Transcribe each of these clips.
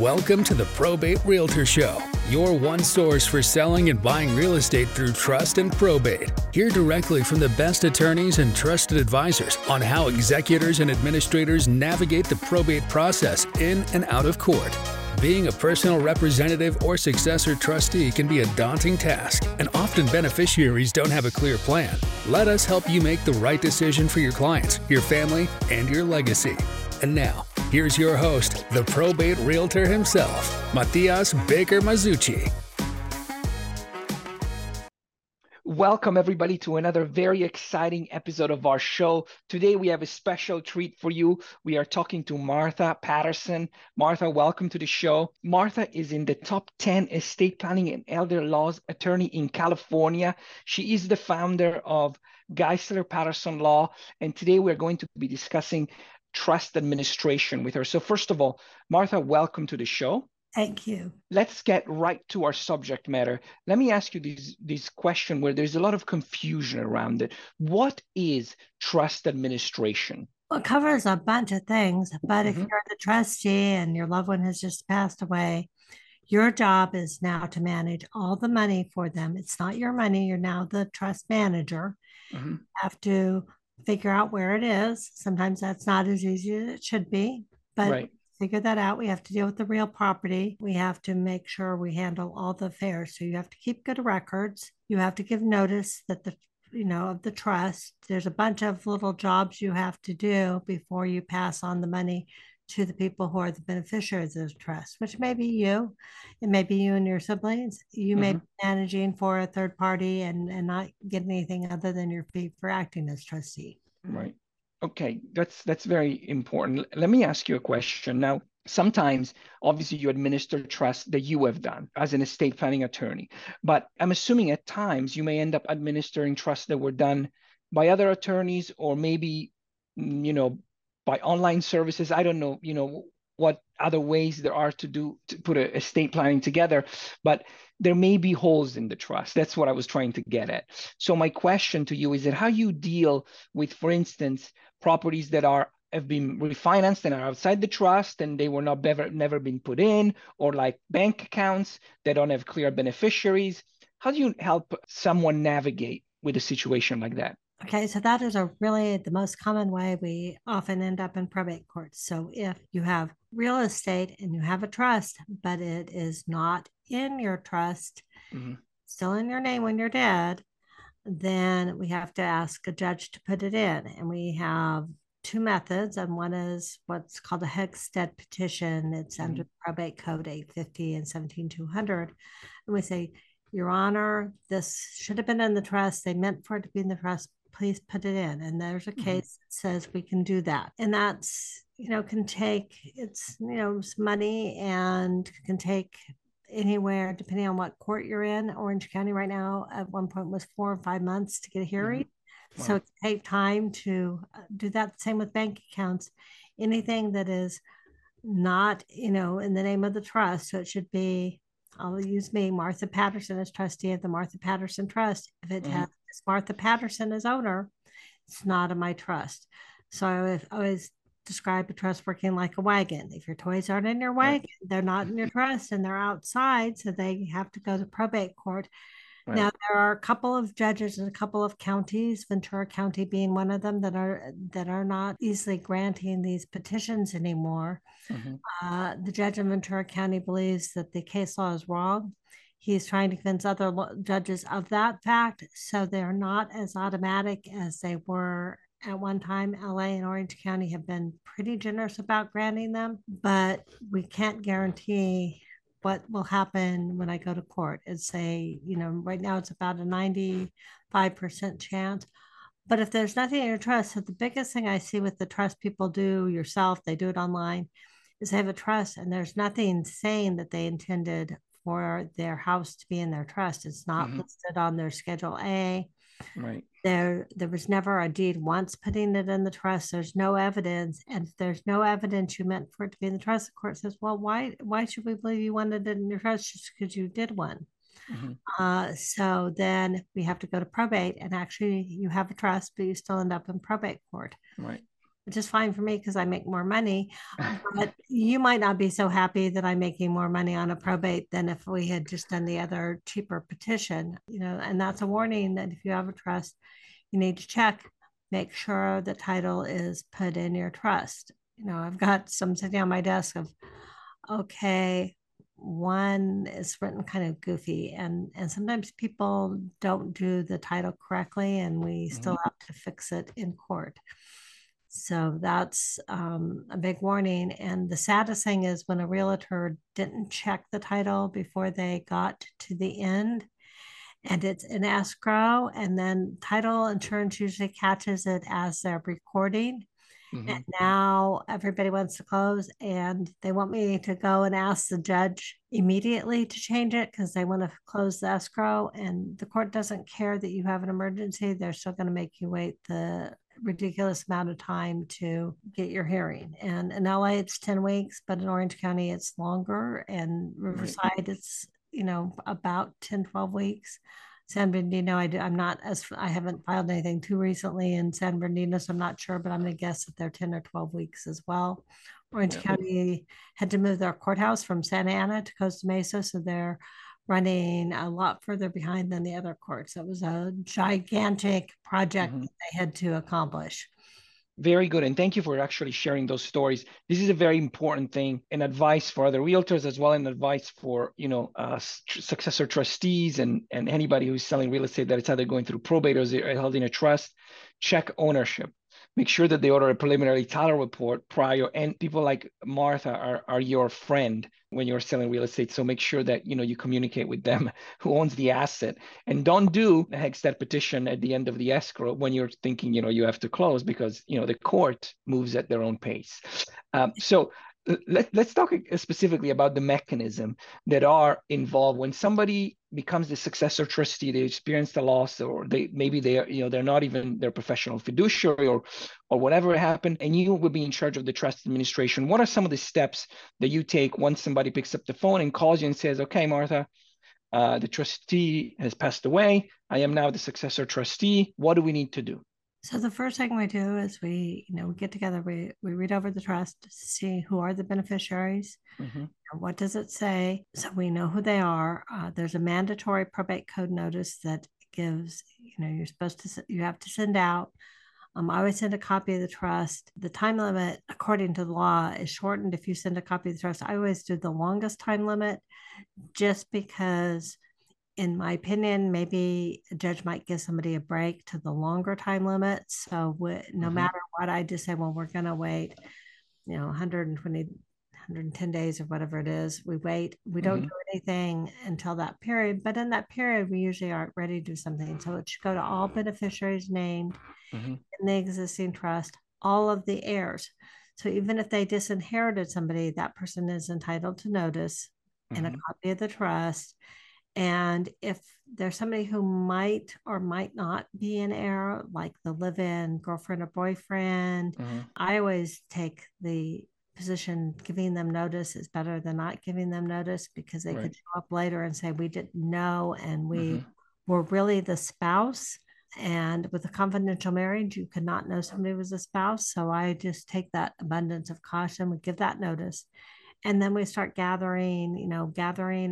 Welcome to the Probate Realtor Show, your one source for selling and buying real estate through trust and probate. Hear directly from the best attorneys and trusted advisors on how executors and administrators navigate the probate process in and out of court. Being a personal representative or successor trustee can be a daunting task, and often beneficiaries don't have a clear plan. Let us help you make the right decision for your clients, your family, and your legacy. And now, here's your host, the probate realtor himself, Matias Baker Masucci. Welcome, everybody, to another very exciting episode of our show. Today, we have a special treat for you. We are talking to Martha Patterson. Martha, welcome to the show. Martha is in the top 10 estate planning and elder laws attorney in California. She is the founder of Geisler Patterson Law, and today we're going to be discussing trust administration with her. So first of all, Martha, welcome to the show. Thank you. Let's get right to our subject matter. Let me ask you this question where there's a lot of confusion around it. What is trust administration? Well, it covers a bunch of things, but if you're the trustee and your loved one has just passed away, your job is now to manage all the money for them. It's not your money. You're now the trust manager. You have to figure out where it is. Sometimes that's not as easy as it should be, but figure that out. We have to deal with the real property. We have to make sure we handle all the affairs. So you have to keep good records. You have to give notice that of the trust. There's a bunch of little jobs you have to do before you pass on the money to the people who are the beneficiaries of the trust, which may be you. It may be you and your siblings. You may be managing for a third party and not get anything other than your fee for acting as trustee. Right. Okay. That's very important. Let me ask you a question. Now, sometimes, obviously, you administer trust that you have done as an estate planning attorney, but I'm assuming at times you may end up administering trusts that were done by other attorneys or maybe, by online services. I don't know, what other ways there are to put estate planning together, but there may be holes in the trust. That's what I was trying to get at. So my question to you is that how you deal with, for instance, properties that have been refinanced and are outside the trust and they were never been put in, or like bank accounts that don't have clear beneficiaries. How do you help someone navigate with a situation like that? Okay, so that is the most common way we often end up in probate courts. So if you have real estate and you have a trust, but it is not in your trust, still in your name when you're dead, then we have to ask a judge to put it in. And we have two methods, and one is what's called a Heggstad petition. It's under the probate code 850 and 17200. And we say, Your Honor, this should have been in the trust. They meant for it to be in the trust. Please put it in. And there's a case that says we can do that. And that's, can take, it's, money and can take anywhere, depending on what court you're in. Orange County right now at one point was 4 or 5 months to get a hearing. Wow. So it can take time to do that. Same with bank accounts. Anything that is not, in the name of the trust. So it should be, I'll use me, Martha Patterson, as trustee of the Martha Patterson Trust. If it has Martha Patterson as owner, it's not in my trust. So I always describe a trust working like a wagon. If your toys aren't in your wagon, they're not in your trust and they're outside, so they have to go to probate court. Right. Now, there are a couple of judges in a couple of counties, Ventura County being one of them, that are not easily granting these petitions anymore. The judge in Ventura County believes that the case law is wrong. He's trying to convince other judges of that fact, so they're not as automatic as they were at one time. LA and Orange County have been pretty generous about granting them, but we can't guarantee what will happen when I go to court and say, right now it's about a 95% chance. But if there's nothing in your trust, so the biggest thing I see with the trust people do yourself, they do it online, is they have a trust and there's nothing saying that they intended for their house to be in their trust. It's not listed on their Schedule A. Right. There was never a deed once putting it in the trust. There's no evidence. And if there's no evidence you meant for it to be in the trust, the court says, well, why should we believe you wanted it in your trust just because you did one? So then we have to go to probate, and actually you have a trust, but you still end up in probate court. Right. which is fine for me because I make more money, but you might not be so happy that I'm making more money on a probate than if we had just done the other cheaper petition, you know, and that's a warning that if you have a trust, you need to check, make sure the title is put in your trust. You know, I've got some sitting on my desk of, okay, one is written kind of goofy, and sometimes people don't do the title correctly and we still have to fix it in court. So that's a big warning. And the saddest thing is when a realtor didn't check the title before they got to the end and it's in escrow, and then title insurance usually catches it as they're recording. Mm-hmm. And now everybody wants to close and they want me to go and ask the judge immediately to change it because they want to close the escrow, and the court doesn't care that you have an emergency. They're still going to make you wait the ridiculous amount of time to get your hearing. And in LA, it's 10 weeks, but in Orange County, it's longer. And Riverside, right, it's, you know, about 10, 12 weeks. San Bernardino, I haven't filed anything too recently in San Bernardino, so I'm not sure, but I'm going to guess that they're 10 or 12 weeks as well. Orange County had to move their courthouse from Santa Ana to Costa Mesa, so they're running a lot further behind than the other courts. It was a gigantic project that they had to accomplish. Very good. And thank you for actually sharing those stories. This is a very important thing and advice for other realtors as well, and advice for, you know, successor trustees and anybody who's selling real estate that it's either going through probate or they're held in a trust. Check ownership. Make sure that they order a preliminary title report prior, and people like Martha are your friend when you're selling real estate. So make sure that, you know, you communicate with them who owns the asset, and don't do a Heggstad petition at the end of the escrow when you're thinking, you know, you have to close, because, you know, the court moves at their own pace. So let's talk specifically about the mechanism that are involved when somebody becomes the successor trustee. They experienced a loss, or they're not even their professional fiduciary, or whatever happened, and you will be in charge of the trust administration. What are some of the steps that you take once somebody picks up the phone and calls you and says, okay, Martha, the trustee has passed away. I am now the successor trustee. What do we need to do? So the first thing we do is we get together, we read over the trust to see who are the beneficiaries, what does it say, so we know who they are. There's a mandatory probate code notice that gives, you have to send out. I always send a copy of the trust. The time limit, according to the law, is shortened if you send a copy of the trust. I always do the longest time limit just because, in my opinion, maybe a judge might give somebody a break to the longer time limit. So no matter what, I just say, well, we're going to wait, 120, 110 days or whatever it is. We wait. We don't do anything until that period. But in that period, we usually aren't ready to do something. So it should go to all beneficiaries named in the existing trust, all of the heirs. So even if they disinherited somebody, that person is entitled to notice and a copy of the trust. And if there's somebody who might or might not be an heir, like the live-in girlfriend or boyfriend, I always take the position giving them notice is better than not giving them notice, because they could show up later and say, we didn't know, and we were really the spouse. And with a confidential marriage, you could not know somebody was a spouse. So I just take that abundance of caution. We give that notice. And then we start gathering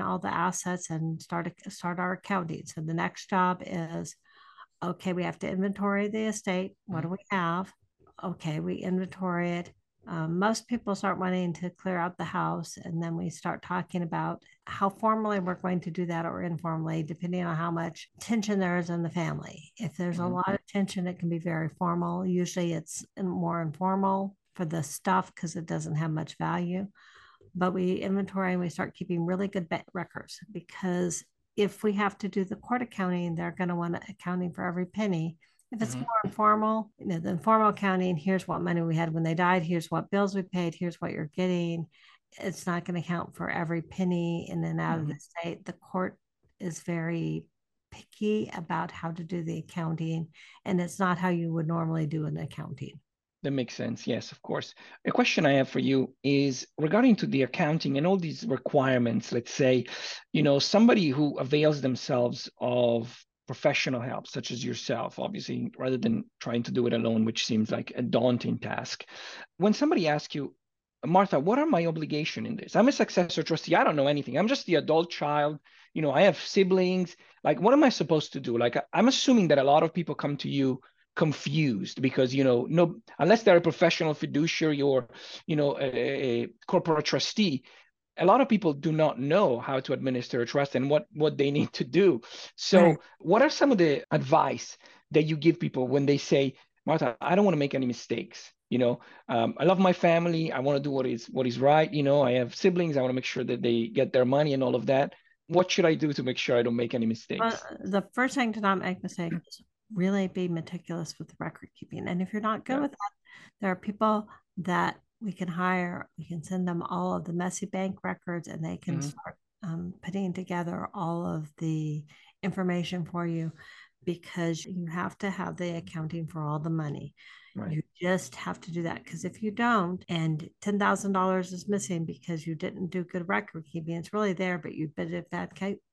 all the assets and start our accounting. So the next job is, okay, we have to inventory the estate. What do we have? Okay, we inventory it. Most people start wanting to clear out the house, and then we start talking about how formally we're going to do that or informally, depending on how much tension there is in the family. If there's a lot of tension, it can be very formal. Usually it's more informal for the stuff because it doesn't have much value. But we inventory and we start keeping really good records, because if we have to do the court accounting, they're going to want accounting for every penny. If it's more informal, the informal accounting, here's what money we had when they died, here's what bills we paid, here's what you're getting. It's not going to count for every penny in and out of the state. The court is very picky about how to do the accounting, and it's not how you would normally do an accounting. That makes sense. Yes, of course. A question I have for you is regarding to the accounting and all these requirements. Let's say, somebody who avails themselves of professional help, such as yourself, obviously, rather than trying to do it alone, which seems like a daunting task. When somebody asks you, Martha, what are my obligations in this? I'm a successor trustee. I don't know anything. I'm just the adult child. You know, I have siblings. Like, what am I supposed to do? Like, I'm assuming that a lot of people come to you confused because, you know, no, unless they're a professional fiduciary or, you know, a corporate trustee, a lot of people do not know how to administer a trust and what they need to do. So What are some of the advice that you give people when they say, Martha, I don't want to make any mistakes? You know, I love my family. I want to do what is right. You know, I have siblings. I want to make sure that they get their money and all of that. What should I do to make sure I don't make any mistakes? Well, the first thing to not make mistakes is really be meticulous with the record keeping. And if you're not good with that, there are people that we can hire. We can send them all of the messy bank records, and they can start putting together all of the information for you, because you have to have the accounting for all the money. Right. You just have to do that, because if you don't, and $10,000 is missing because you didn't do good record keeping, it's really there, but you did bad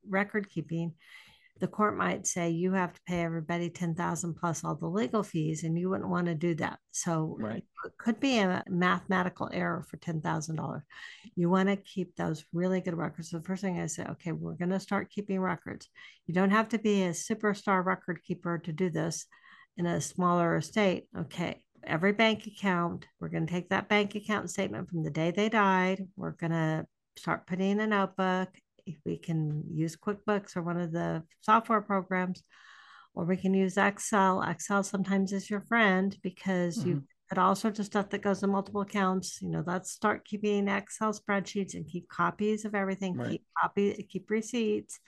record keeping, the court might say you have to pay everybody $10,000 plus all the legal fees, and you wouldn't want to do that. So it could be a mathematical error for $10,000. You want to keep those really good records. So the first thing I say, okay, we're going to start keeping records. You don't have to be a superstar record keeper to do this in a smaller estate. Okay, every bank account, we're going to take that bank account statement from the day they died. We're going to start putting in a notebook. If we can use QuickBooks or one of the software programs, or we can use Excel. Excel sometimes is your friend, because you put all sorts of stuff that goes in multiple accounts. You know, let's start keeping Excel spreadsheets and keep copies of everything, keep receipts.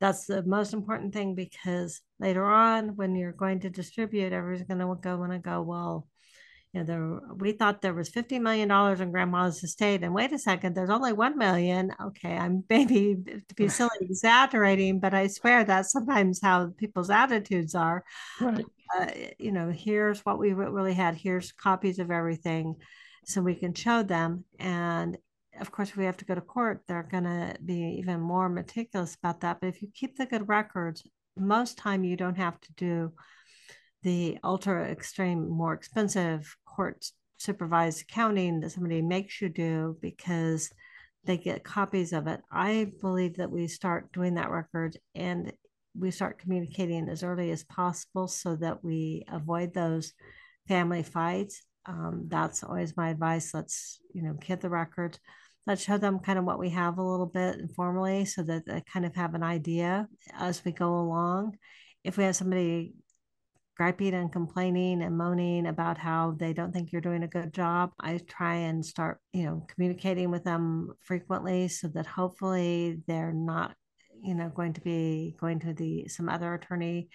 That's the most important thing, because later on when you're going to distribute, everyone's going to want to go, well, you know, we thought there was $50 million in grandma's estate, and wait a second, there's only $1 million. Okay, I'm maybe, to be silly, exaggerating, but I swear that's sometimes how people's attitudes are. Right. You know, here's what we really had. Here's copies of everything, so we can show them. And of course, if we have to go to court, they're going to be even more meticulous about that. But if you keep the good records, most time you don't have to do the ultra extreme, more expensive court supervised accounting that somebody makes you do, because they get copies of it. I believe that we start doing that record, and we start communicating as early as possible so that we avoid those family fights. That's always my advice. Let's, you know, get the records. Let's show them kind of what we have a little bit informally, so that they kind of have an idea as we go along. If we have somebody griping and complaining and moaning about how they don't think you're doing a good job, I try and start, you know, communicating with them frequently, so that hopefully they're not, you know, going to be going to some other attorney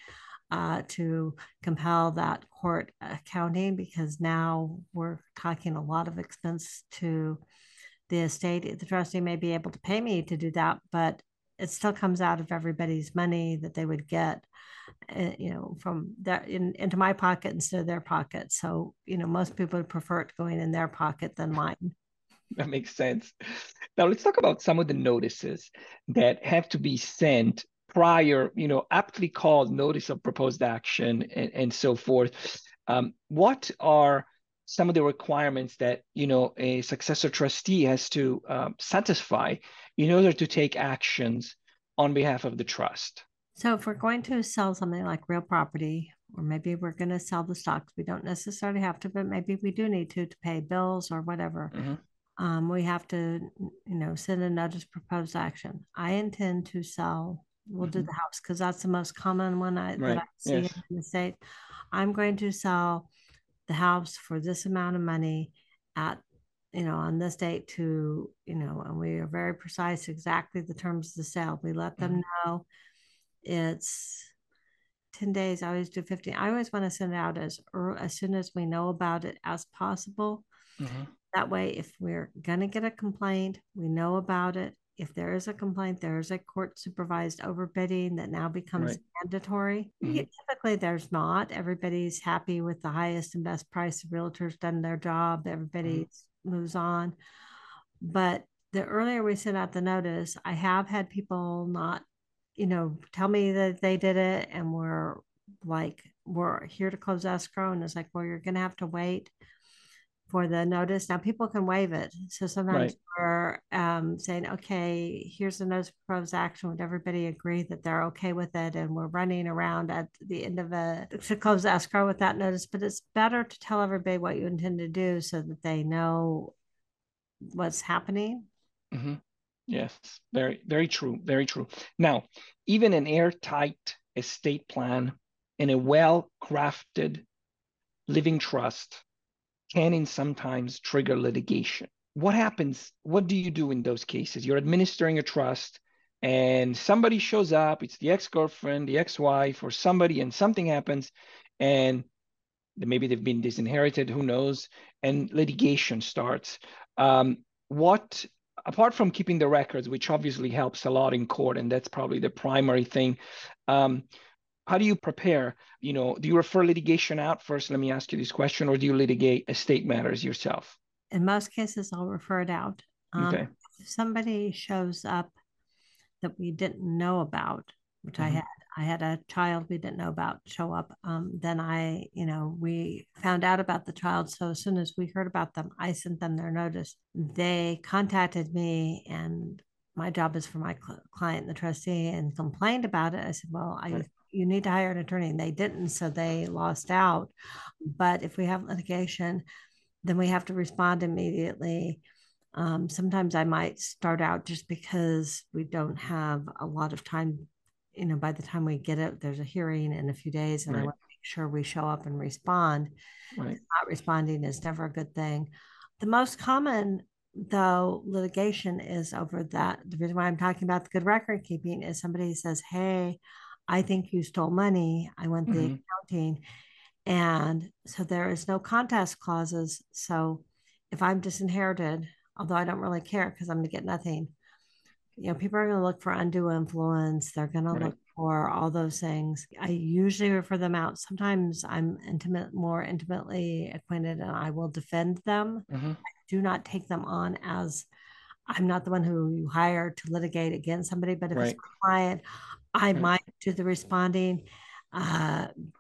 to compel that court accounting, because now we're talking a lot of expense to the estate. The trustee may be able to pay me to do that, but it still comes out of everybody's money that they would get, you know, from that into my pocket instead of their pocket. So, you know, most people would prefer it going in their pocket than mine. That makes sense. Now let's talk about some of the notices that have to be sent prior, you know, aptly called notice of proposed action and so forth. What are some of the requirements that, you know, a successor trustee has to satisfy in order to take actions on behalf of the trust? So if we're going to sell something like real property, or maybe we're going to sell the stocks, we don't necessarily have to, but maybe we do need to pay bills or whatever. We have to, you know, send a notice proposed action. I intend to sell, we'll do the house, because that's the most common one that I see in the state. I'm going to sell the house for this amount of money at, you know, on this date to, you know, and we are very precise, exactly the terms of the sale. We let them know it's 10 days. I always do 15. I always want to send it out as soon as we know about it as possible. That way, if we're going to get a complaint, we know about it. If there is a complaint, there is a court supervised overbidding that now becomes mandatory. Typically there's not. Everybody's happy with the highest and best price. The realtor's done their job. Everybody moves on. But the earlier we send out the notice, I have had people not you know, tell me that they did it, and we're here to close escrow. And it's like, well, you're going to have to wait for the notice. Now people can waive it. So sometimes we're saying, okay, here's the notice of proposed action. Would everybody agree that they're okay with it? And we're running around at the end of to close escrow with that notice, but it's better to tell everybody what you intend to do so that they know what's happening. Mm-hmm. Yes. Very, very true. Very true. Now, even an airtight estate plan and a well-crafted living trust can sometimes trigger litigation. What happens? What do you do in those cases? You're administering a trust and somebody shows up. It's the ex-girlfriend, the ex-wife, or somebody, and something happens, and maybe they've been disinherited, who knows, and litigation starts. Apart from keeping the records, which obviously helps a lot in court, and that's probably the primary thing, how do you prepare? You know, do you refer litigation out first? Let me ask you this question. Or do you litigate estate matters yourself? In most cases, I'll refer it out. Okay. If somebody shows up that we didn't know about, which mm-hmm. I had a child we didn't know about show up. Then we found out about the child. So as soon as we heard about them, I sent them their notice. They contacted me, and my job is for my client, the trustee, and complained about it. I said, well, you need to hire an attorney, and they didn't. So they lost out. But if we have litigation, then we have to respond immediately. Sometimes I might start out just because we don't have a lot of time. You know, by the time we get it, there's a hearing in a few days, and I want to make sure we show up and respond. Right. Not responding is never a good thing. The most common, though, litigation is over that. The reason why I'm talking about the good record keeping is somebody says, hey, I think you stole money. I want the mm-hmm. accounting. And so there is no contest clauses. So if I'm disinherited, although I don't really care because I'm going to get nothing, you know, people are going to look for undue influence. They're going to look for all those things. I usually refer them out. Sometimes I'm more intimately acquainted, and I will defend them. Mm-hmm. I do not take them on as I'm not the one who you hire to litigate against somebody, but if it's a client, I might do the responding,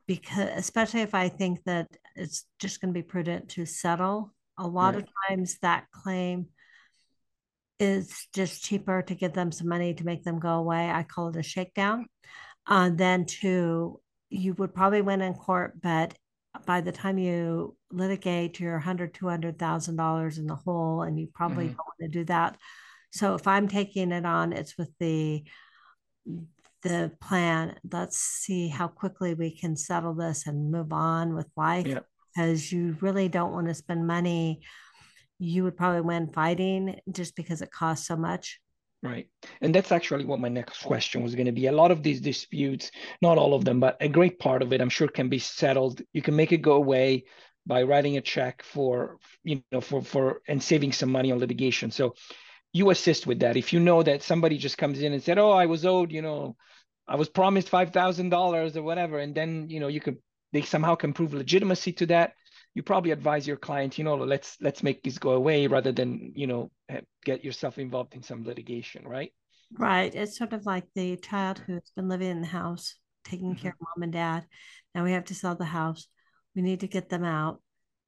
because especially if I think that it's just going to be prudent to settle. A lot of times that claim is just cheaper to give them some money to make them go away. I call it a shakedown. You would probably win in court, but by the time you litigate, you're $100,000, $200,000 in the hole, and you probably don't want to do that. So if I'm taking it on, it's with the plan. Let's see how quickly we can settle this and move on with life, because you really don't want to spend money. You would probably win fighting just because it costs so much. Right. And that's actually what my next question was going to be. A lot of these disputes, not all of them, but a great part of it, I'm sure, can be settled. You can make it go away by writing a check for and saving some money on litigation. So you assist with that. If you know that somebody just comes in and said, oh, I was owed, I was promised $5,000 or whatever. And then, they somehow can prove legitimacy to that. You probably advise your client, let's make this go away rather than, get yourself involved in some litigation, right? Right. It's sort of like the child who's been living in the house, taking care of mom and dad. Now we have to sell the house. We need to get them out.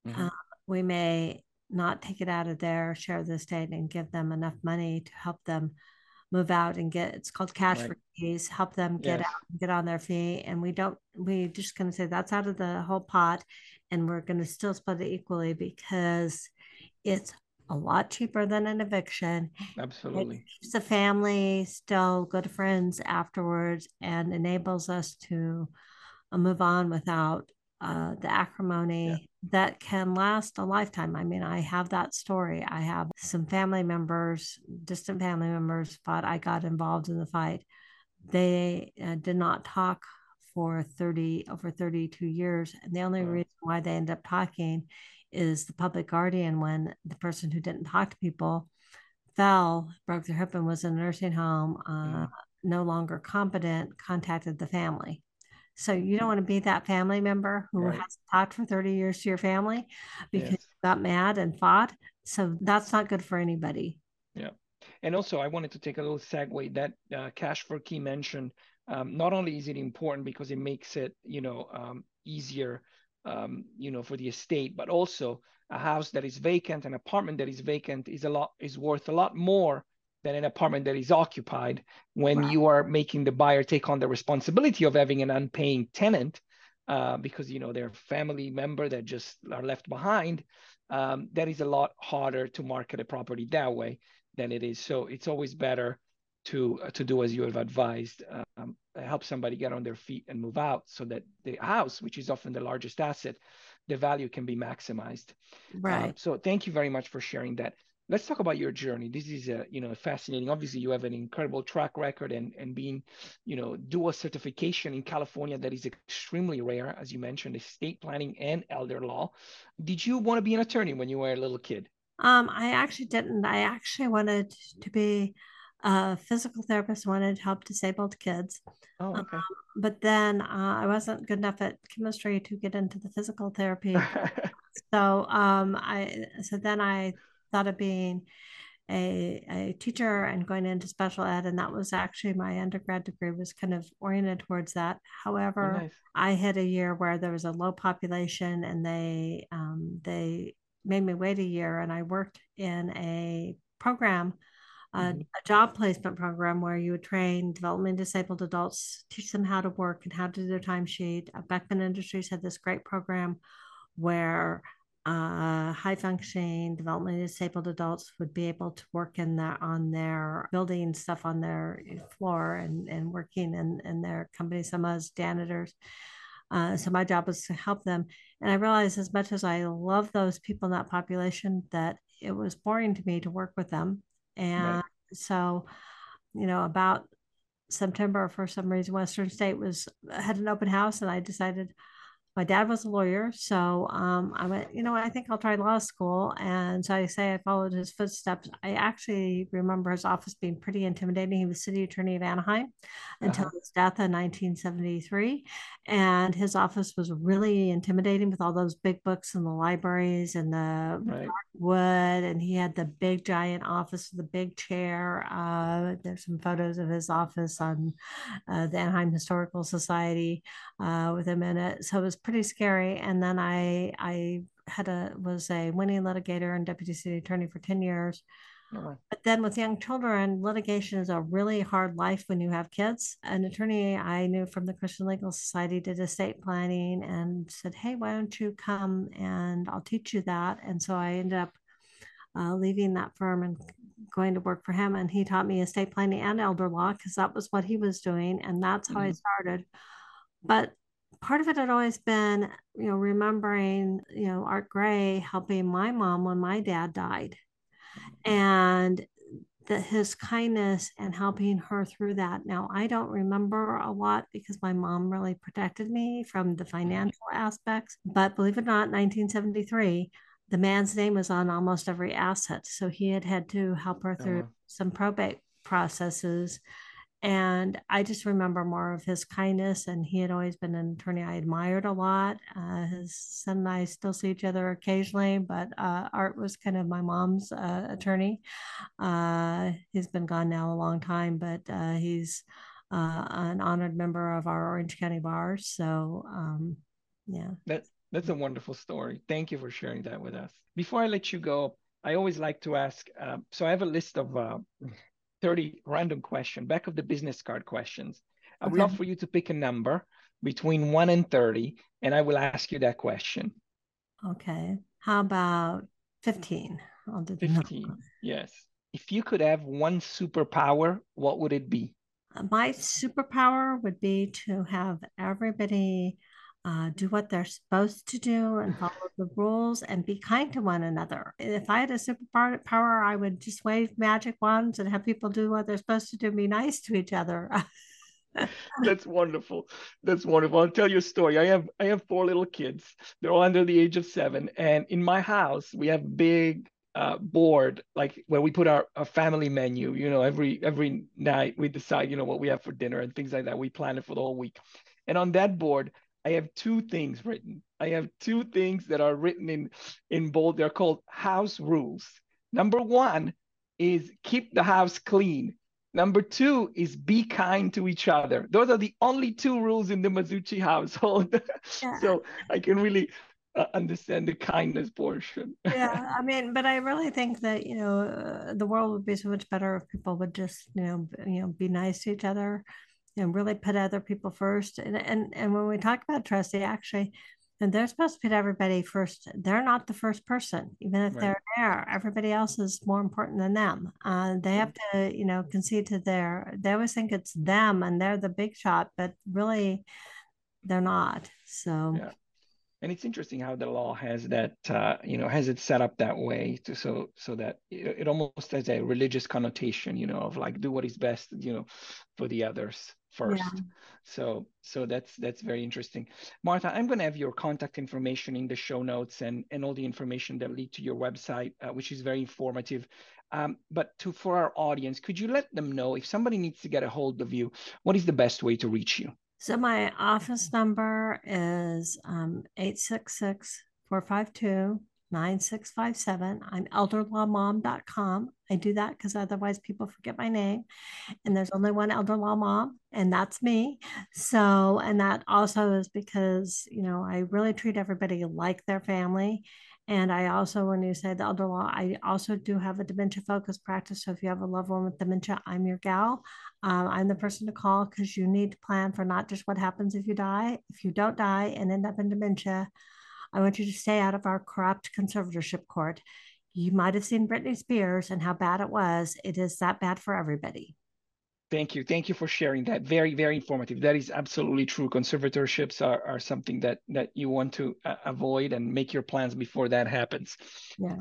Mm-hmm. We may not take it out of their share of the estate and give them enough money to help them move out and it's called cash for keys, help them get out and get on their feet. And we're just going to say that's out of the whole pot, and we're going to still split it equally because it's a lot cheaper than an eviction. Absolutely. It keeps the family still good friends afterwards and enables us to move on without the acrimony that can last a lifetime. I mean, I have that story. I have some family members, distant family members, but I got involved in the fight. They did not talk for over 32 years. And the only reason why they end up talking is the public guardian, when the person who didn't talk to people broke their hip and was in a nursing home, no longer competent, contacted the family. So you don't want to be that family member who has talked for 30 years to your family because you got mad and fought. So that's not good for anybody. Yeah. And also, I wanted to take a little segue that Cash for Key mentioned. Not only is it important because it makes it, easier, for the estate, but also a house that is vacant, an apartment that is vacant is worth a lot more than an apartment that is occupied when wow. you are making the buyer take on the responsibility of having an unpaying tenant because, they're a family member that just are left behind. That is a lot harder to market a property that way than it is. So it's always better to do as you have advised, help somebody get on their feet and move out so that the house, which is often the largest asset, the value can be maximized. Right. So thank you very much for sharing that. Let's talk about your journey. This is fascinating. Obviously, you have an incredible track record and being, dual certification in California that is extremely rare, as you mentioned, estate planning and elder law. Did you want to be an attorney when you were a little kid? I actually didn't. I actually wanted to be a physical therapist, wanted to help disabled kids. Oh, okay. But then I wasn't good enough at chemistry to get into the physical therapy. So then I thought of being a teacher and going into special ed, and that was actually my undergrad degree was kind of oriented towards that. However, oh, nice. I had a year where there was a low population, and they made me wait a year, and I worked in a program. A job placement program where you would train developmentally disabled adults, teach them how to work and how to do their timesheet. Beckman Industries had this great program where high-functioning developmentally disabled adults would be able to work on their building stuff on their floor and working in their company, some as janitors. So my job was to help them. And I realized as much as I love those people in that population that it was boring to me to work with them. And right. so, about September, for some reason, Western State had an open house, and I decided my dad was a lawyer. So I went, I think I'll try law school. And so I followed his footsteps. I actually remember his office being pretty intimidating. He was city attorney of Anaheim until his death in 1973. And his office was really intimidating with all those big books and the libraries and the right. wood. And he had the big giant office with the big chair. There's some photos of his office on the Anaheim Historical Society with him in it. So it was pretty scary. And then I was a winning litigator and deputy city attorney for 10 years. No. But then with young children, litigation is a really hard life when you have kids. An attorney I knew from the Christian Legal Society did estate planning and said, hey, why don't you come and I'll teach you that. And so I ended up leaving that firm and going to work for him. And he taught me estate planning and elder law because that was what he was doing. And that's how I started. But part of it had always been, remembering, Art Gray helping my mom when my dad died, and his kindness and helping her through that. Now, I don't remember a lot because my mom really protected me from the financial aspects, but believe it or not, 1973, the man's name was on almost every asset. So he had to help her through some probate processes. And I just remember more of his kindness, and he had always been an attorney I admired a lot. His son and I still see each other occasionally, but Art was kind of my mom's attorney. He's been gone now a long time, but he's an honored member of our Orange County Bar. So, yeah. That's a wonderful story. Thank you for sharing that with us. Before I let you go, I always like to ask, so I have a list of 30 random question, back of the business card questions. I would love for you to pick a number between 1 and 30, and I will ask you that question. Okay. How about 15? I'll do 15. Yes. If you could have one superpower, what would it be? My superpower would be to have everybody do what they're supposed to do and follow the rules and be kind to one another. If I had a superpower, I would just wave magic wands and have people do what they're supposed to do and be nice to each other. That's wonderful. That's wonderful. I'll tell you a story. I have 4 little kids. They're all under the age of 7. And in my house, we have big board, like where we put our family menu, every night we decide, what we have for dinner and things like that. We plan it for the whole week. And on that board, I have 2 things written. I have 2 things that are written in bold. They're called house rules. Number 1, is keep the house clean. Number two is be kind to each other. Those are the only two rules in the Masucci household. Yeah. So I can really understand the kindness portion. Yeah, I mean, but I really think that, you know, the world would be so much better if people would just, you know, be nice to each other and really put other people first. And when we talk about trust, they actually, and they're supposed to put everybody first. They're not the first person, even if they're there. Everybody else is more important than them. They have to, you know, concede to they always think it's them and they're the big shot, but really they're not. So, yeah. And it's interesting how the law has that, you know, has it set up that way to, so that it almost has a religious connotation, you know, of like, do what is best, you know, for the others first. Yeah. So that's very interesting. Martha, I'm going to have your contact information in the show notes and all the information that lead to your website, which is very informative. But for our audience, could you let them know if somebody needs to get a hold of you, what is the best way to reach you? So my office number is 866-452-9657. I'm elderlawmom.com. I do that because otherwise people forget my name. And there's only one elder law mom, and that's me. So, and that also is because, you know, I really treat everybody like their family. And I also, when you say the elder law, I also do have a dementia-focused practice. So if you have a loved one with dementia, I'm your gal. I'm the person to call because you need to plan for not just what happens if you die. If you don't die and end up in dementia, I want you to stay out of our corrupt conservatorship court. You might have seen Britney Spears and how bad it was. It is that bad for everybody. Thank you. Thank you for sharing that. Very, very informative. That is absolutely true. Conservatorships are something that you want to avoid and make your plans before that happens. Yeah.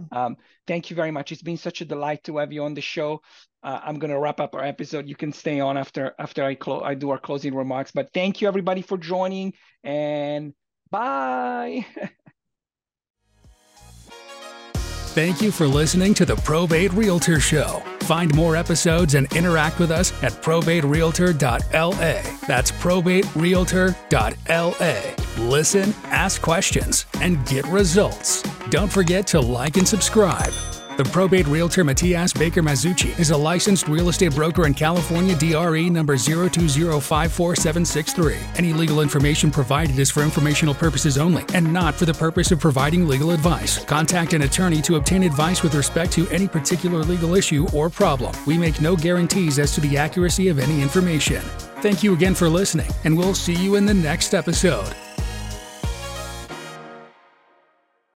Thank you very much. It's been such a delight to have you on the show. I'm going to wrap up our episode. You can stay on after I do our closing remarks. But thank you, everybody, for joining. And bye. Thank you for listening to the Probate Realtor Show. Find more episodes and interact with us at probaterealtor.la. That's probaterealtor.la. Listen, ask questions, and get results. Don't forget to like and subscribe. The Probate Realtor Matias Baker Masucci is a licensed real estate broker in California, DRE number 020547763. Any legal information provided is for informational purposes only and not for the purpose of providing legal advice. Contact an attorney to obtain advice with respect to any particular legal issue or problem. We make no guarantees as to the accuracy of any information. Thank you again for listening, and we'll see you in the next episode.